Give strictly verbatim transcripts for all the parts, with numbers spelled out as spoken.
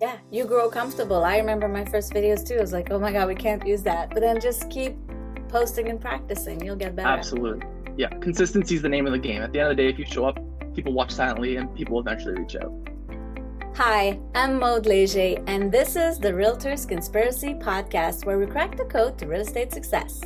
Yeah, you grow comfortable. I remember my first videos too. I was like, oh my God, we can't use that. But then just keep posting and practicing. You'll get better. Absolutely. Yeah, consistency is the name of the game. At the end of the day, if you show up, people watch silently and people will eventually reach out. Hi, I'm Maud Leger, and this is the Realtors Conspiracy Podcast, where we crack the code to real estate success.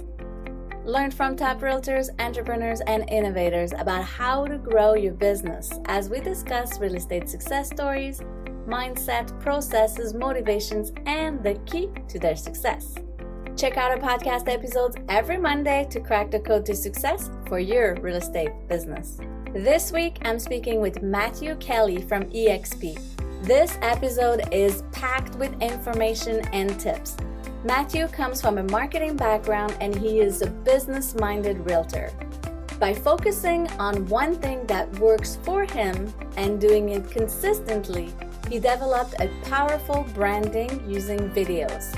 Learn from top realtors, entrepreneurs, and innovators about how to grow your business as we discuss real estate success stories, mindset, processes, motivations, and the key to their success. Check out our podcast episodes every Monday to crack the code to success for your real estate business. This week, I'm speaking with Matthew Kelly from eXp. This episode is packed with information and tips. Matthew comes from a marketing background and he is a business-minded realtor. By focusing on one thing that works for him and doing it consistently, he developed a powerful branding using videos.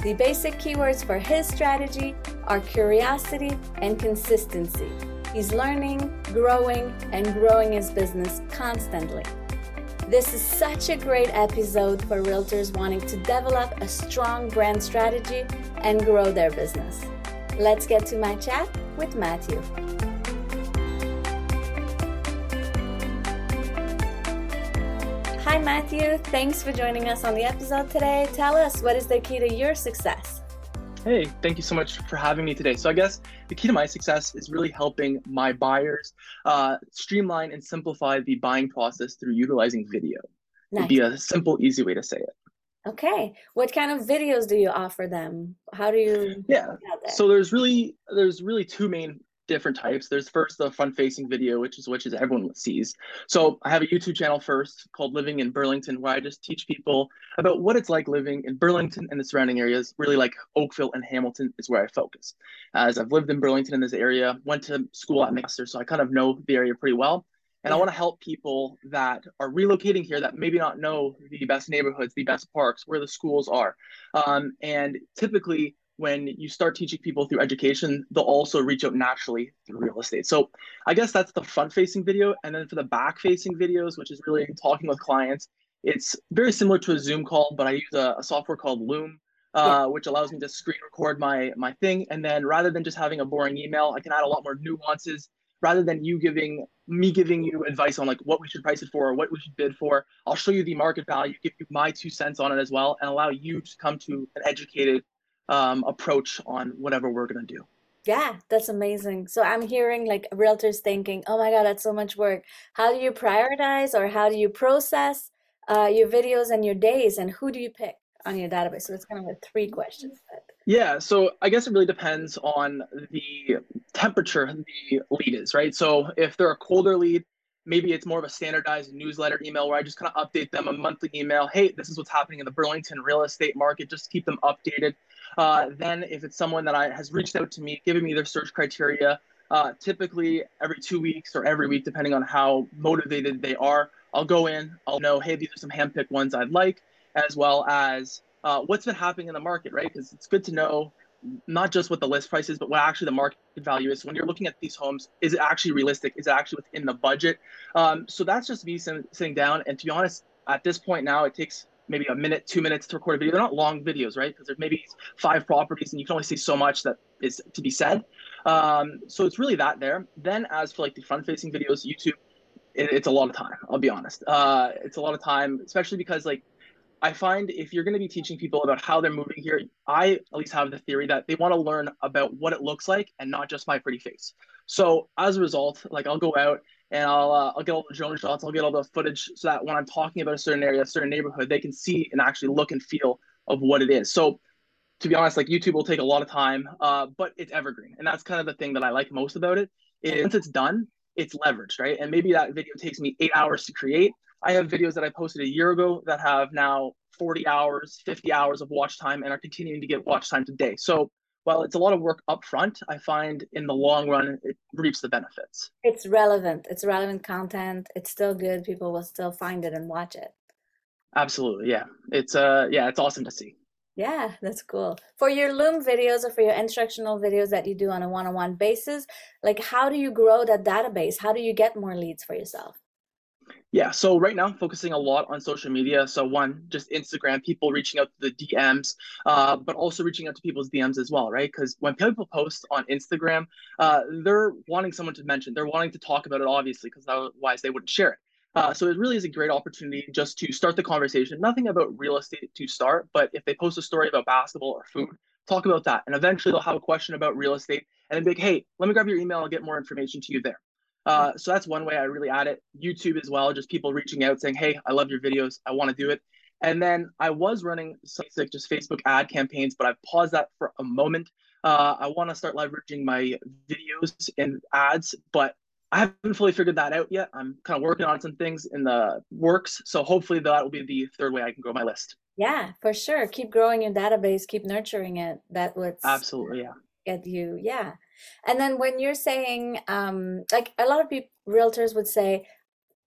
The basic keywords for his strategy are curiosity and consistency. He's learning, growing, and growing his business constantly. This is such a great episode for realtors wanting to develop a strong brand strategy and grow their business. Let's get to my chat with Matthew. Hi, Matthew. Thanks for joining us on the episode today. Tell us, what is the key to your success? Hey, thank you so much for having me today. So I guess the key to my success is really helping my buyers uh, streamline and simplify the buying process through utilizing video. Nice. It'd be a simple, easy way to say it. Okay. What kind of videos do you offer them? How do you? Yeah. So there's really, there's really two main different types. There's first the front-facing video, which is which is everyone sees. So I have a YouTube channel first called Living in Burlington, where I just teach people about what it's like living in Burlington and the surrounding areas. Really, like Oakville and Hamilton is where I focus, as I've lived in Burlington in this area, went to school at McMaster, so I kind of know the area pretty well. And I want to help people that are relocating here that maybe not know the best neighborhoods, the best parks, where the schools are. Um, and typically, when you start teaching people through education, they'll also reach out naturally through real estate. So I guess that's the front-facing video. And then for the back-facing videos, which is really talking with clients, it's very similar to a Zoom call, but I use a, a software called Loom, uh, yeah. which allows me to screen record my, my thing. And then rather than just having a boring email, I can add a lot more nuances. Rather than you giving me giving you advice on like what we should price it for or what we should bid for, I'll show you the market value, give you my two cents on it as well, and allow you to come to an educated Um, approach on whatever we're going to do. Yeah, that's amazing. So I'm hearing like realtors thinking, oh my God, that's so much work. How do you prioritize or how do you process uh, your videos and your days, and who do you pick on your database? So it's kind of like three questions. Yeah, so I guess it really depends on the temperature the lead is, right? So if they're a colder lead, maybe it's more of a standardized newsletter email where I just kind of update them a monthly email. Hey, this is what's happening in the Burlington real estate market. Just to keep them updated. Uh, then if it's someone that I, has reached out to me, giving me their search criteria, uh, typically every two weeks or every week, depending on how motivated they are, I'll go in, I'll know, hey, these are some handpicked ones I'd like, as well as uh, what's been happening in the market, right? Because it's good to know not just what the list price is, but what actually the market value is. So when you're looking at these homes, is it actually realistic? Is it actually within the budget? Um, so that's just me sitting down. And to be honest, at this point now, it takes maybe a minute, two minutes to record a video. They're not long videos, right? Because there's maybe five properties and you can only say so much that is to be said. Um, so it's really that there. Then as for like the front-facing videos, YouTube, it, it's a lot of time, I'll be honest. Uh, it's a lot of time, especially because like, I find if you're going to be teaching people about how they're moving here, I at least have the theory that they want to learn about what it looks like and not just my pretty face. So as a result, like I'll go out and I'll uh, I'll get all the drone shots, I'll get all the footage so that when I'm talking about a certain area, a certain neighborhood, they can see and actually look and feel of what it is. So to be honest, like YouTube will take a lot of time, uh, but it's evergreen. And that's kind of the thing that I like most about it is once it's done, it's leveraged, right? And maybe that video takes me eight hours to create. I have videos that I posted a year ago that have now forty hours, fifty hours of watch time and are continuing to get watch time today. So while it's a lot of work up front, I find in the long run, it reaps the benefits. It's relevant. It's relevant content. It's still good. People will still find it and watch it. Absolutely. Yeah. It's uh, yeah, it's awesome to see. Yeah, that's cool. For your Loom videos or for your instructional videos that you do on a one-on-one basis, like how do you grow that database? How do you get more leads for yourself? Yeah, so right now I'm focusing a lot on social media. So one, just Instagram, people reaching out to the D Ms, uh, but also reaching out to people's D Ms as well, right? Because when people post on Instagram, uh, they're wanting someone to mention, they're wanting to talk about it, obviously, because otherwise they wouldn't share it. Uh, so it really is a great opportunity just to start the conversation. Nothing about real estate to start, but if they post a story about basketball or food, talk about that. And eventually they'll have a question about real estate and then be like, hey, let me grab your email. I'll get more information to you there. Uh, so that's one way I really add it. YouTube as well, just people reaching out saying, hey, I love your videos. I want to do it. And then I was running like just Facebook ad campaigns, but I've paused that for a moment. Uh, I want to start leveraging my videos and ads, but I haven't fully figured that out yet. I'm kind of working on some things in the works. So hopefully that will be the third way I can grow my list. Yeah, for sure. Keep growing your database, keep nurturing it. That would absolutely yeah. get you. Yeah. And then when you're saying, um, like a lot of people, realtors would say,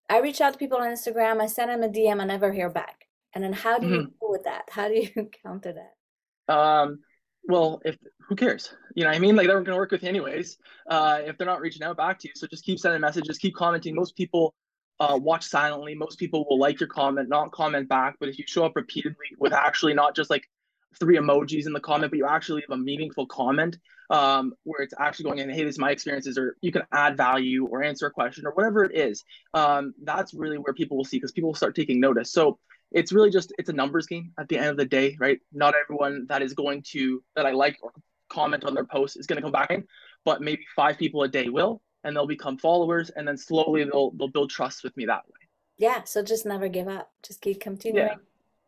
I reach out to people on Instagram, I send them a D M, I never hear back. And then how do mm-hmm. you deal with that? How do you counter that? Um, well, if who cares? You know what I mean? Like they're gonna work with you anyways, uh, if they're not reaching out back to you. So just keep sending messages, keep commenting. Most people uh, watch silently. Most people will like your comment, not comment back. But if you show up repeatedly with actually not just like three emojis in the comment, but you actually have a meaningful comment um, where it's actually going in, hey, this is my experiences, or you can add value or answer a question or whatever it is. Um, that's really where people will see, because people will start taking notice. So it's really just, it's a numbers game at the end of the day, right? Not everyone that is going to, that I like or comment on their post is going to come back in, but maybe five people a day will, and they'll become followers. And then slowly they'll, they'll build trust with me that way. Yeah. So just never give up. Just keep continuing. Yeah.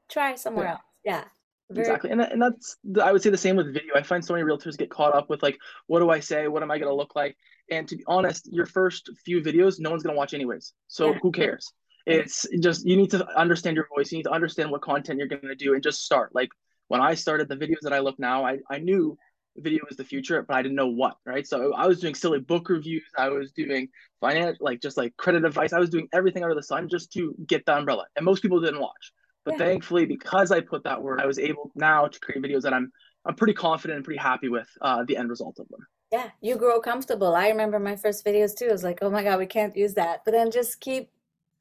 Try somewhere yeah. else. Yeah. Very exactly. And, and that's, I would say the same with video. I find so many realtors get caught up with like, what do I say? What am I going to look like? And to be honest, your first few videos, no one's going to watch anyways. So yeah. who cares? It's just, you need to understand your voice. You need to understand what content you're going to do and just start. Like when I started the videos that I look now, I, I knew video was the future, but I didn't know what, right? So I was doing silly book reviews. I was doing financial, like just like credit advice. I was doing everything under the sun just to get the umbrella. And most people didn't watch. But yeah. thankfully, because I put that word, I was able now to create videos that I'm I'm pretty confident and pretty happy with uh, the end result of them. Yeah, you grow comfortable. I remember my first videos too. I was like, oh my God, we can't use that. But then just keep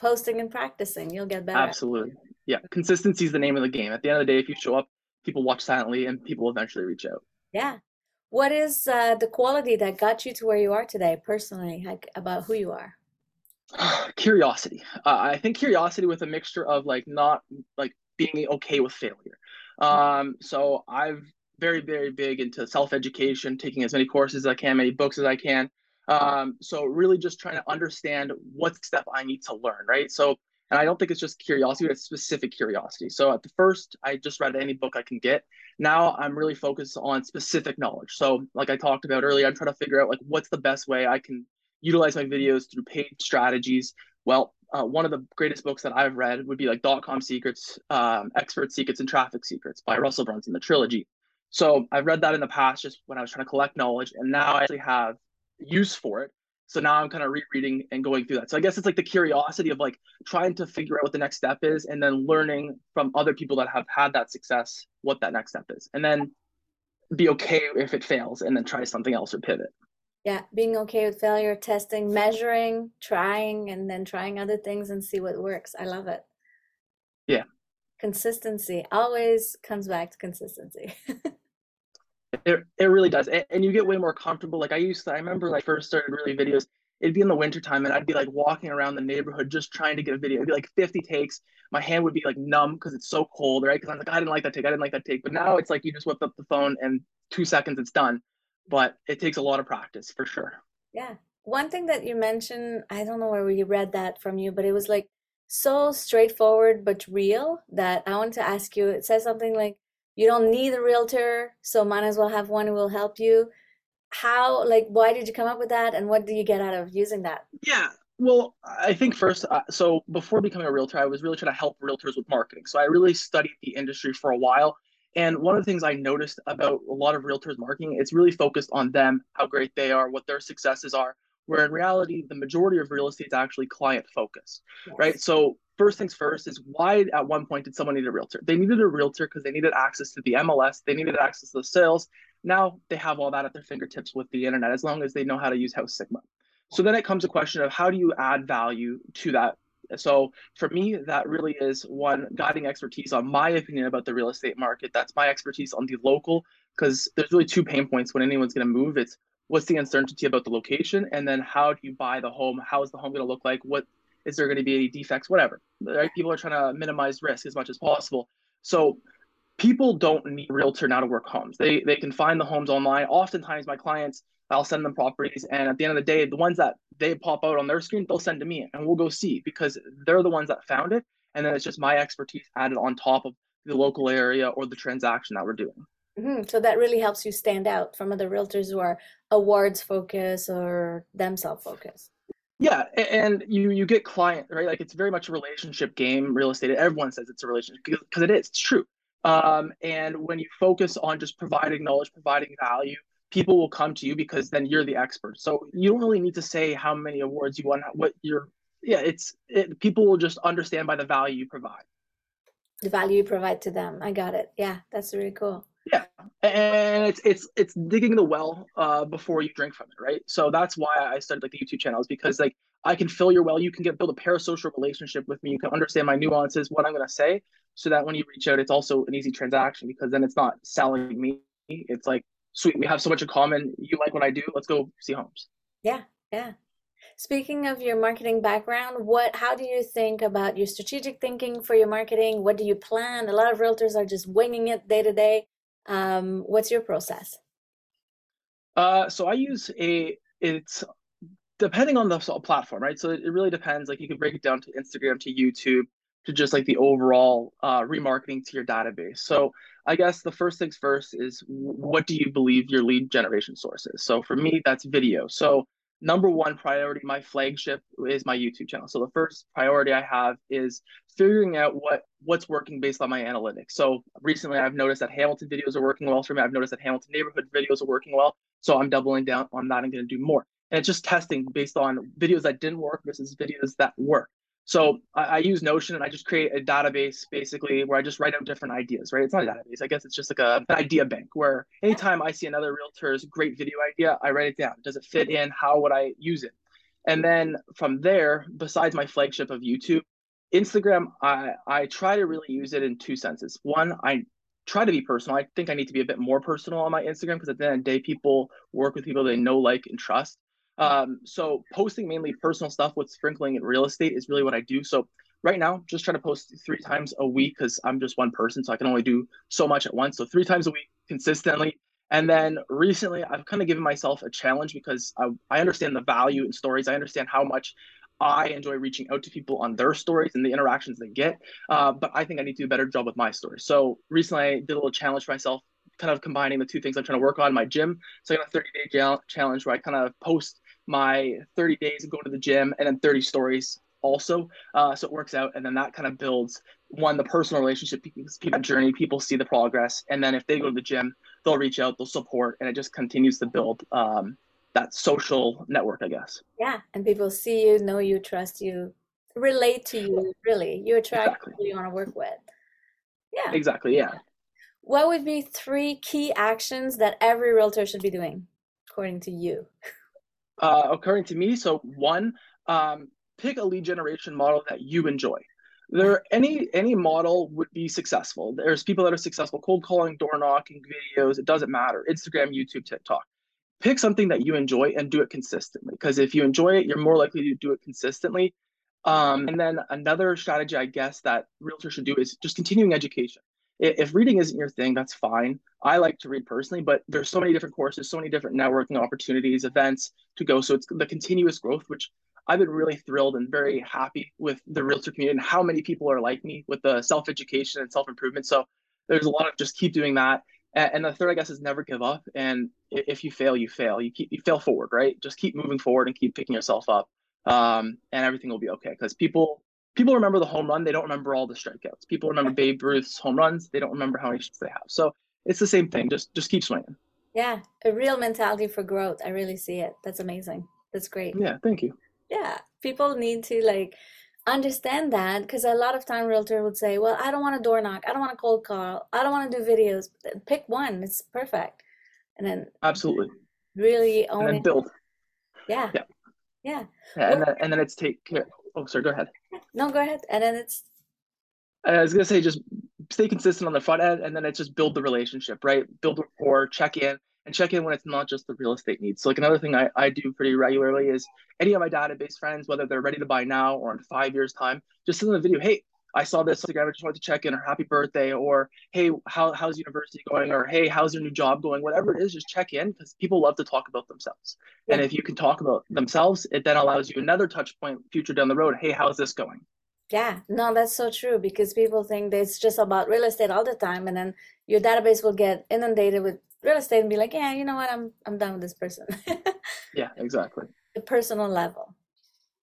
posting and practicing. You'll get better. Absolutely. Yeah, consistency is the name of the game. At the end of the day, if you show up, people watch silently and people eventually reach out. Yeah. What is uh, the quality that got you to where you are today personally, like about who you are? Curiosity. Uh, I think curiosity with a mixture of like not like being okay with failure. Um, so I'm very, very big into self-education, taking as many courses as I can, many books as I can. Um, so really just trying to understand what step I need to learn, right? So, and I don't think it's just curiosity, but it's specific curiosity. So at the first, I just read any book I can get. Now I'm really focused on specific knowledge. So like I talked about earlier, I'm trying to figure out like what's the best way I can utilize my videos through paid strategies. Well, uh, one of the greatest books that I've read would be like Dot Com Secrets, um, Expert Secrets, and Traffic Secrets by Russell Brunson, the trilogy. So I've read that in the past just when I was trying to collect knowledge, and now I actually have use for it. So now I'm kind of rereading and going through that. So I guess it's like the curiosity of like trying to figure out what the next step is and then learning from other people that have had that success, what that next step is, and then be okay if it fails and then try something else or pivot. Yeah, being okay with failure, testing, measuring, trying, and then trying other things and see what works. I love it. Yeah. Consistency always comes back to consistency. it it really does. And, and you get way more comfortable. Like I used to, I remember like first started really videos, it'd be in the wintertime and I'd be like walking around the neighborhood just trying to get a video. It'd be like fifty takes. My hand would be like numb because it's so cold, right? Because I'm like, I didn't like that take. I didn't like that take. But now it's like you just whip up the phone and two seconds it's done. But it takes a lot of practice for sure. Yeah. One thing that you mentioned, I don't know where we read that from you, but it was like so straightforward, but real that I want to ask you, it says something like, you don't need a realtor, so might as well have one who will help you. How, like, why did you come up with that? And what do you get out of using that? Yeah. Well, I think first, uh, so before becoming a realtor, I was really trying to help realtors with marketing. So I really studied the industry for a while. And one of the things I noticed about a lot of realtors marketing, it's really focused on them, how great they are, what their successes are, where in reality, the majority of real estate is actually client focused, yes. right? So first things first is why at one point did someone need a realtor? They needed a realtor because they needed access to the M L S. They needed access to the sales. Now they have all that at their fingertips with the internet, as long as they know how to use House Sigma. So then it comes a question of how do you add value to that So for me, that really is one guiding expertise on my opinion about the real estate market. That's my expertise on the local, because there's really two pain points when anyone's going to move. It's what's the uncertainty about the location, and then how do you buy the home? How is the home going to look like? What is there going to be any defects? Whatever, right? People are trying to minimize risk as much as possible. So people don't need a realtor now to work homes. They they can find the homes online. Oftentimes, my clients, I'll send them properties, and at the end of the day, the ones that they pop out on their screen, they'll send to me, and we'll go see, because they're the ones that found it, and then it's just my expertise added on top of the local area or the transaction that we're doing. Mm-hmm. So that really helps you stand out from other realtors who are awards focused or themselves focused. Yeah, and you you get client, right? Like, it's very much a relationship game, real estate. Everyone says it's a relationship because it is. It's true. Um, and when you focus on just providing knowledge, providing value, people will come to you because then you're the expert. So you don't really need to say how many awards you won, what you're, yeah, it's, it, people will just understand by the value you provide. The value you provide to them. I got it. Yeah, that's really cool. Yeah, and it's it's it's digging the well uh, before you drink from it, right? So that's why I started like the YouTube channels, because like I can fill your well, you can get build a parasocial relationship with me, you can understand my nuances, what I'm gonna say, so that when you reach out, it's also an easy transaction, because then it's not selling me. It's like, sweet, we have so much in common. You like what I do? Let's go see homes. Yeah, yeah. Speaking of your marketing background, what, how do you think about your strategic thinking for your marketing? What do you plan? A lot of realtors are just winging it day to day. Um, what's your process? Uh, so I use a, it's depending on the platform, right? So it, it really depends. Like, you can break it down to Instagram, to YouTube, to just like the overall uh, remarketing to your database. So I guess the first things first is, what do you believe your lead generation source is? So for me, that's video. So number one priority, my flagship, is my YouTube channel. So the first priority I have is figuring out what what's working based on my analytics. So recently I've noticed that Hamilton videos are working well for me. I've noticed that Hamilton neighborhood videos are working well. So I'm doubling down on that and going to do more. And it's just testing based on videos that didn't work versus videos that work. So I, I use Notion, and I just create a database basically where I just write out different ideas, right? It's not a database. I guess it's just like a, an idea bank, where anytime I see another realtor's great video idea, I write it down. Does it fit in? How would I use it? And then from there, besides my flagship of YouTube, Instagram, I, I try to really use it in two senses. One, I try to be personal. I think I need to be a bit more personal on my Instagram, because at the end of the day, people work with people they know, like, and trust. Um, so posting mainly personal stuff with sprinkling in real estate is really what I do. So right now, just trying to post three times a week, because I'm just one person, so I can only do so much at once. So three times a week consistently. And then recently I've kind of given myself a challenge, because I, I understand the value in stories. I understand how much I enjoy reaching out to people on their stories and the interactions they get. Uh, but I think I need to do a better job with my story. So recently I did a little challenge for myself, kind of combining the two things I'm trying to work on, my gym. So I got a thirty day challenge where I kind of post my thirty days of going to the gym, and then thirty stories also. Uh, so it works out. And then that kind of builds, one, the personal relationship, because people journey, people see the progress. And then if they go to the gym, they'll reach out, they'll support, and it just continues to build um, that social network, I guess. Yeah. And people see you, know you, trust you, relate to you, really. You attract exactly. people you want to work with. Yeah. Exactly. Yeah. What would be three key actions that every realtor should be doing, according to you? Uh, according to me, so one, um, pick a lead generation model that you enjoy. There, any any model would be successful. There's people that are successful cold calling, door knocking, videos. It doesn't matter. Instagram, YouTube, TikTok. Pick something that you enjoy and do it consistently. Because if you enjoy it, you're more likely to do it consistently. Um, and then another strategy, I guess, that realtors should do is just continuing education. If reading isn't your thing, that's fine. I like to read personally, but there's so many different courses, so many different networking opportunities, events to go. So it's the continuous growth, which I've been really thrilled and very happy with the realtor community and how many people are like me with the self-education and self-improvement. So there's a lot of just keep doing that. And the third, I guess, is never give up. And if you fail, you fail. You keep you fail forward, right? Just keep moving forward and keep picking yourself up, um, and everything will be okay. Because people... People remember the home run, they don't remember all the strikeouts. People remember Babe Ruth's home runs, they don't remember how many shots they have. So it's the same thing, just just keep swinging. Yeah, a real mentality for growth. I really see it. That's amazing. That's great. Yeah, thank you. Yeah, people need to like understand that, because a lot of time realtor would say, well, I don't want to door knock, I don't want to cold call, I don't want to do videos. Pick one, it's perfect. And then absolutely. Really own and then it. Build. Yeah. Yeah. Yeah. yeah. And, then, and then it's take care. Oh, sorry, go ahead. No, go ahead. And then it's. I was gonna say, just stay consistent on the front end, and then it's just build the relationship, right? Build rapport, check in, and check in when it's not just the real estate needs. So like another thing I, I do pretty regularly is any of my database friends, whether they're ready to buy now or in five years time, just send them a video. Hey, I saw this Instagram, I just wanted to check in, or happy birthday, or hey, how, how's university going? Or hey, how's your new job going? Whatever it is, just check in, because people love to talk about themselves. Yeah. And if you can talk about themselves, it then allows you another touch point future down the road. Hey, how's this going? Yeah, no, that's so true, because people think that it's just about real estate all the time, and then your database will get inundated with real estate and be like, yeah, you know what, I'm I'm done with this person. Yeah, exactly. The personal level.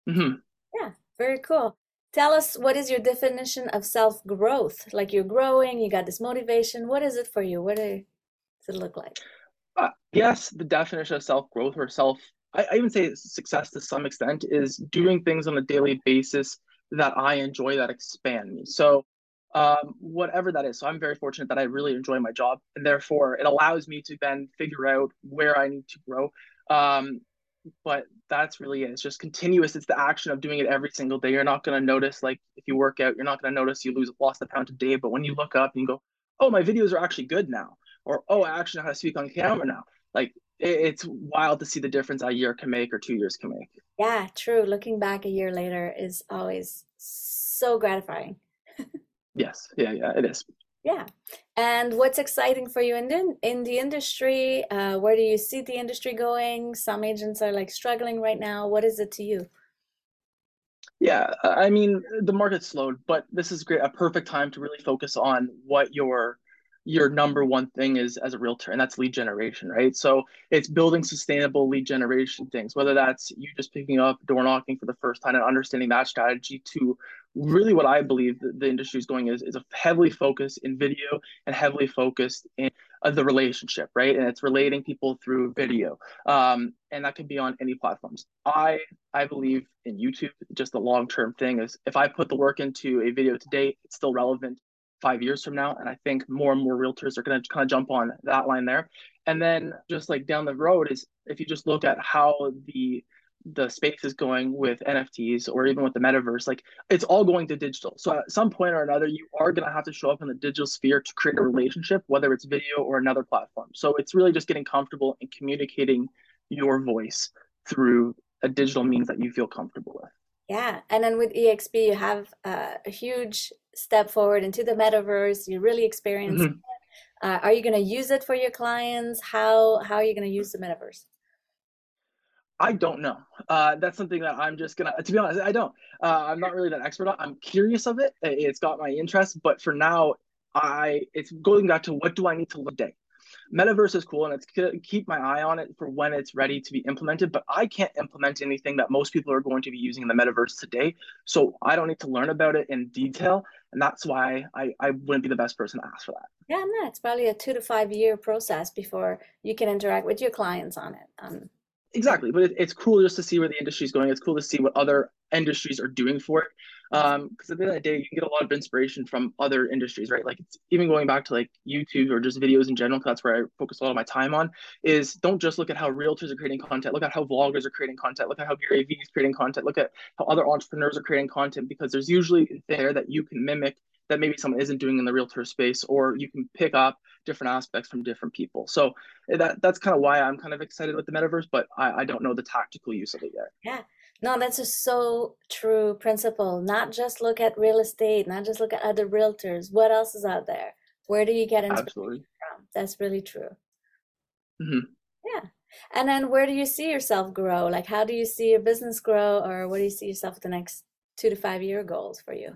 Mm-hmm. Yeah, very cool. Tell us, what is your definition of self-growth? Like, you're growing, you got this motivation. What is it for you? What do you, does it look like? Uh, yes, the definition of self-growth or self, I, I even say success to some extent, is doing things on a daily basis that I enjoy, that expand me. So um, whatever that is. So I'm very fortunate that I really enjoy my job, and therefore it allows me to then figure out where I need to grow. Um, But that's really it. It's just continuous. It's the action of doing it every single day. You're not going to notice, like if you work out, you're not going to notice you lose lost a pound a day. But when you look up and you go, oh, my videos are actually good now. Or, oh, I actually know how to speak on camera now. Like it, it's wild to see the difference a year can make or two years can make. Yeah, true. Looking back a year later is always so gratifying. Yes. Yeah, yeah, it is. Yeah. And what's exciting for you in the, in the industry? Uh, where do you see the industry going? Some agents are like struggling right now. What is it to you? Yeah, I mean, the market's slowed, but this is great, a perfect time to really focus on what your your number one thing is as a realtor, and that's lead generation, right? So it's building sustainable lead generation things, whether that's you just picking up door knocking for the first time and understanding that strategy, to really what I believe the, the industry is going is, is a heavily focused in video and heavily focused in uh, the relationship, right? And it's relating people through video. Um, and that can be on any platforms. I, I believe in YouTube, just the long-term thing is if I put the work into a video today, it's still relevant five years from now. And I think more and more realtors are going to kind of jump on that line there. And then just like down the road is if you just look at how the the space is going with N F Ts or even with the metaverse, like it's all going to digital. So at some point or another, you are going to have to show up in the digital sphere to create a relationship, whether it's video or another platform. So it's really just getting comfortable and communicating your voice through a digital means that you feel comfortable with. Yeah. And then with eXp, you have uh, a huge step forward into the metaverse. You really experience mm-hmm. it. Uh, are you going to use it for your clients? How, how are you going to use the metaverse? I don't know. Uh, that's something that I'm just going to, to be honest, I don't. Uh, I'm not really that expert on. I'm curious of it. It's got my interest. But for now, I it's going back to what do I need to learn today? Metaverse is cool, and it's going to keep my eye on it for when it's ready to be implemented, but I can't implement anything that most people are going to be using in the metaverse today. So I don't need to learn about it in detail. And that's why I, I wouldn't be the best person to ask for that. Yeah, no, it's probably a two to five year process before you can interact with your clients on it. Um, exactly. But it, it's cool just to see where the industry is going. It's cool to see what other industries are doing for it. Um, because at the end of the day, you can get a lot of inspiration from other industries, right? Like it's even going back to like YouTube or just videos in general, because that's where I focus a lot of my time on, is don't just look at how realtors are creating content, look at how vloggers are creating content, look at how Gary V is creating content, look at how other entrepreneurs are creating content, because there's usually there that you can mimic that maybe someone isn't doing in the realtor space, or you can pick up different aspects from different people. So that that's kind of why I'm kind of excited with the metaverse, but I, I don't know the tactical use of it yet. Yeah. No, that's a so true principle. Not just look at real estate, not just look at other realtors. What else is out there? Where do you get inspiration Absolutely. From? That's really true. Mm-hmm. Yeah. And then where do you see yourself grow? Like, how do you see your business grow, or what do you see yourself the next two to five year goals for you?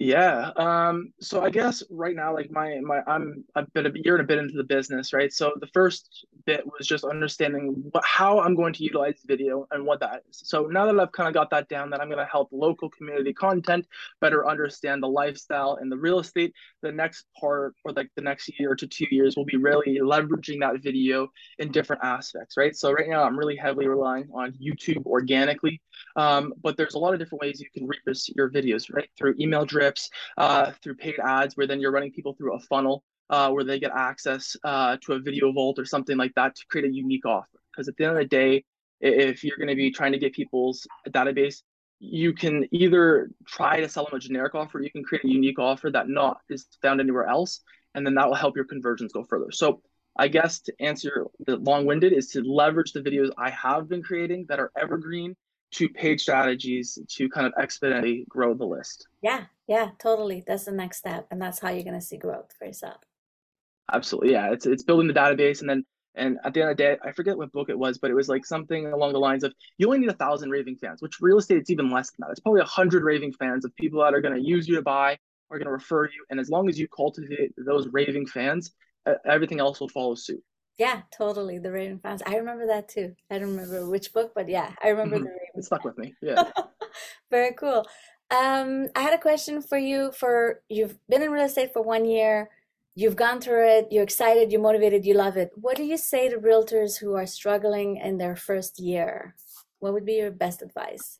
Yeah. Um, so I guess right now, like my, my, I'm a bit of a year and a bit into the business, right? So the first bit was just understanding what, how I'm going to utilize video and what that is. So now that I've kind of got that down, that I'm going to help local community content better understand the lifestyle and the real estate. The next part, or like the next year to two years, will be really leveraging that video in different aspects, right? So right now I'm really heavily relying on YouTube organically, um, but there's a lot of different ways you can repurpose your videos, right? Through email drip, Uh, through paid ads, where then you're running people through a funnel uh, where they get access uh, to a video vault or something like that to create a unique offer. Because at the end of the day, if you're going to be trying to get people's database, you can either try to sell them a generic offer, you can create a unique offer that not is found anywhere else, and then that will help your conversions go further. So I guess to answer the long-winded is to leverage the videos I have been creating that are evergreen to paid strategies to kind of exponentially grow the list. Yeah, yeah, totally. That's the next step. And that's how you're going to see growth for yourself. Absolutely. Yeah, it's it's building the database. And then and at the end of the day, I forget what book it was, but it was like something along the lines of you only need a thousand raving fans, which real estate, it's even less than that. It's probably a hundred raving fans of people that are going to use you to buy, are going to refer you. And as long as you cultivate those raving fans, everything else will follow suit. Yeah, totally. The raving fans. I remember that too. I don't remember which book, but yeah, I remember mm-hmm. the raving fans. It stuck with me. Yeah. Very cool. Um, I had a question for you. For you've been in real estate for one year. You've gone through it. You're excited. You're motivated. You love it. What do you say to realtors who are struggling in their first year? What would be your best advice?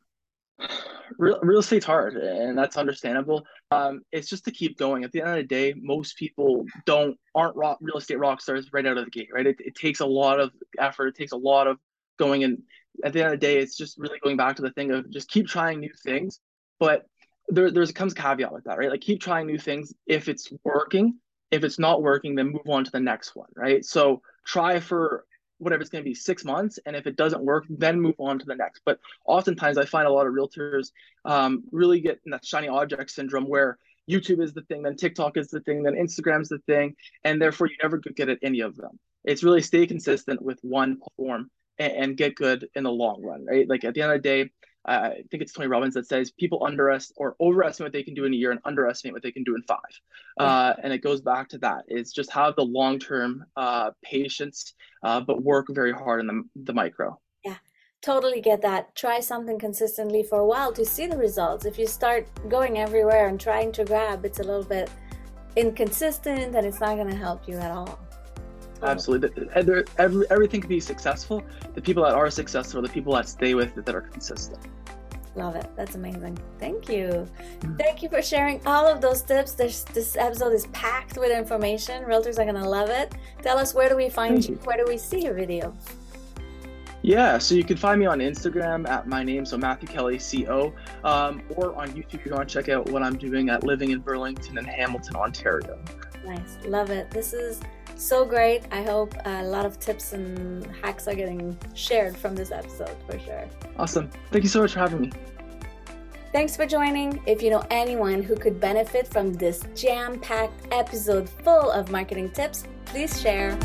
Real, real estate's hard, and that's understandable. Um, it's just to keep going. At the end of the day, most people don't aren't rock, real estate rock stars right out of the gate, right? It, it takes a lot of effort. It takes a lot of going. And at the end of the day, it's just really going back to the thing of just keep trying new things. But there there's comes a caveat with that, right? Like keep trying new things. If it's working, if it's not working, then move on to the next one, right? So try for whatever it's going to be, six months. And if it doesn't work, then move on to the next. But oftentimes I find a lot of realtors um, really get in that shiny object syndrome where YouTube is the thing, then TikTok is the thing, then Instagram's the thing. And therefore you never could get at any of them. It's really stay consistent with one platform and, and get good in the long run, right? Like at the end of the day, uh, I think it's Tony Robbins that says people underestimate or overestimate what they can do in a year and underestimate what they can do in five. Uh, and it goes back to that. It's just have the long-term uh, patience, uh, but work very hard in the, the micro. Yeah, totally get that. Try something consistently for a while to see the results. If you start going everywhere and trying to grab, it's a little bit inconsistent and it's not going to help you at all. Absolutely. Every, everything can be successful. The people that are successful, the people that stay with it, that are consistent. Love it. That's amazing. Thank you. Mm-hmm. Thank you for sharing all of those tips. There's, this episode is packed with information. Realtors are going to love it. Tell us, where do we find you? you? Where do we see your video? Yeah, so you can find me on Instagram at my name, so Matthew Kelly C O, um, or on YouTube. You want to check out what I'm doing at Living in Burlington and Hamilton, Ontario. Nice. Love it. This is so great. I hope a lot of tips and hacks are getting shared from this episode for sure. Awesome. Thank you so much for having me. Thanks for joining. If you know anyone who could benefit from this jam-packed episode full of marketing tips, please share.